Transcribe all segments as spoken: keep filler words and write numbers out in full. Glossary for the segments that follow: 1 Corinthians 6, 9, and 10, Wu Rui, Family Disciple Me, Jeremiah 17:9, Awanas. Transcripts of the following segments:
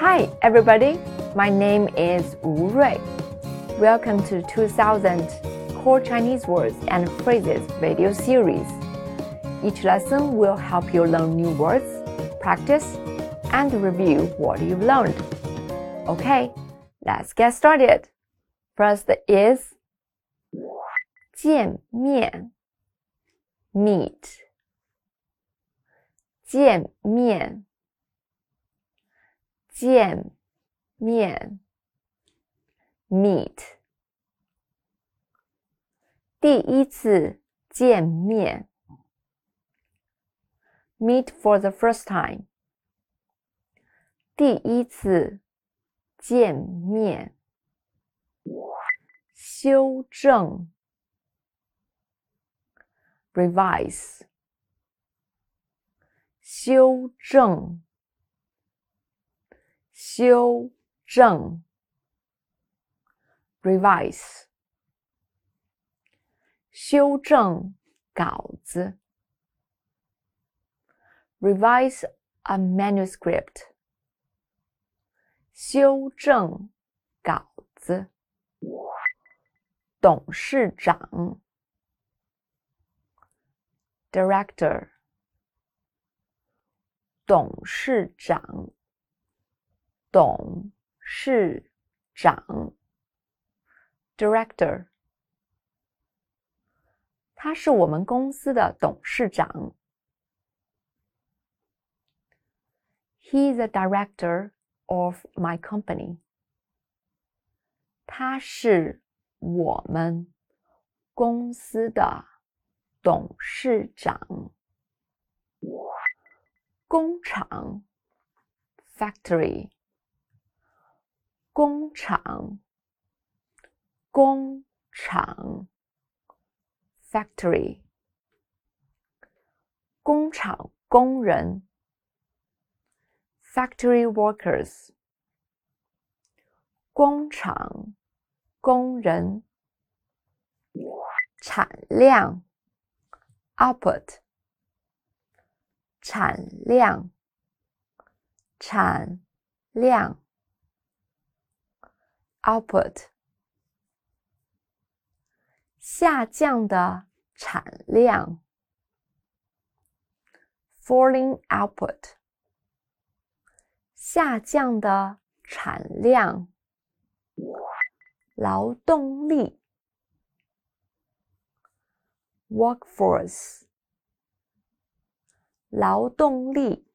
Hi everybody, my name is Wu Rui. Welcome to two thousand Core Chinese Words and Phrases video series. Each lesson will help you learn new words, practice, and review what you've learned. Okay, let's get started. First is 见面 meet 见面 见面 meet 第一次见面 meet for the first time 第一次见面 修正 revise 修正修正 revise 修正稿子 revise a manuscript 修正稿子董事长 director 董事长董事长 director 他是我们公司的董事长 He's the director of my company 他是我们公司的董事长工厂 factory 工厂工厂 factory 工厂工人 factory workers 工厂工人产量 output 产量产量 output 下降的产量 falling output 下降的产量劳动力 workforce 劳动力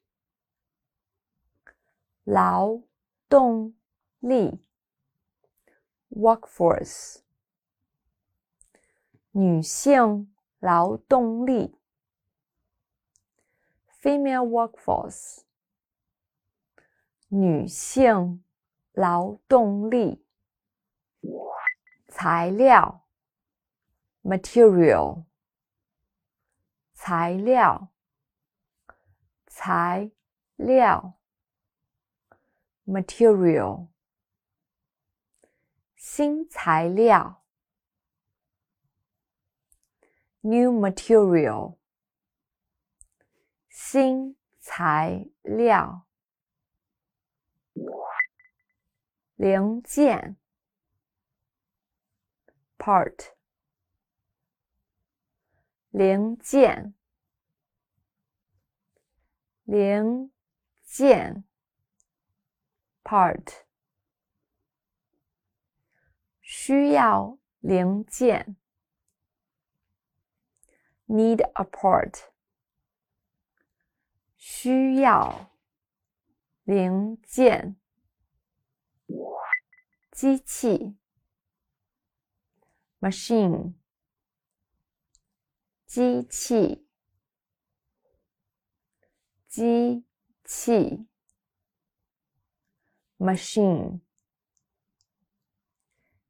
劳动力 workforce 女性劳动力 female workforce 女性劳动力材料 material 材料材料 material 新材料 new material 新材料零件 part 零件零件 part 需要零件 need a part 需要零件机器 machine 机器机器 machine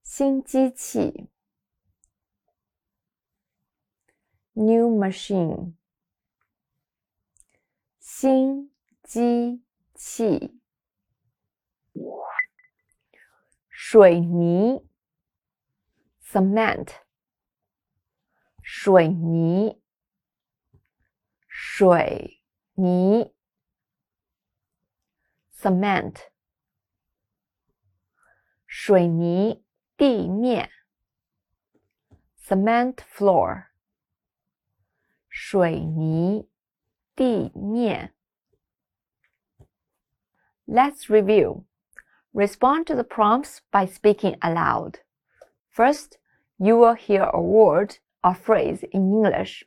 新机器 new machine 新机器水泥 cement 水泥水泥 cement 水泥地面 cement floor 水泥地面 Let's review. Respond to the prompts by speaking aloud. First, you will hear a word or phrase in English.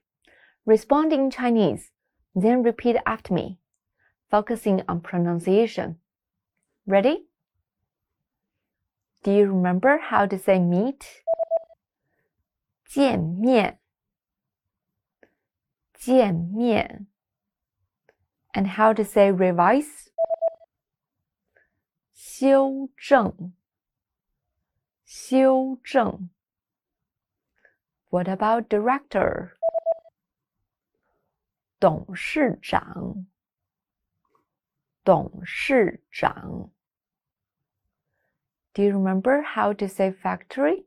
Respond in Chinese, then repeat after me, focusing on pronunciation. Ready? Do you remember how to say meet? 见面 见面 And how to say revise? 修正 修正 What about director? 董事长 董事长 Do you remember how to say factory?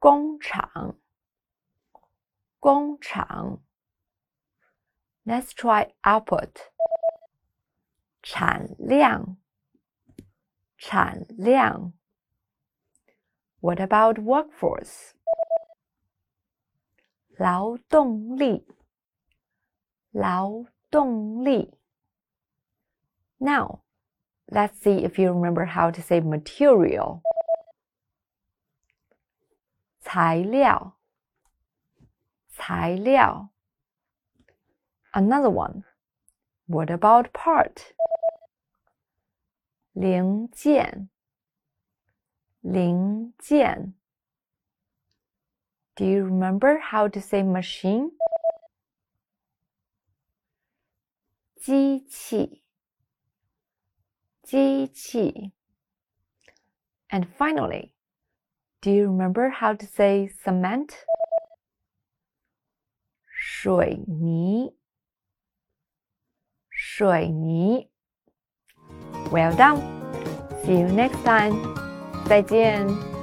工厂 工厂 Let's try output. 产量 产量 What about workforce? 劳动力 劳动力 Now, let's see if you remember how to say material. 材料 材料 Another one. What about part? 零件 零件 Do you remember how to say machine? 机器 机器 And finally, do you remember how to say cement? 水泥 水泥 Well done! See you next time! 再见!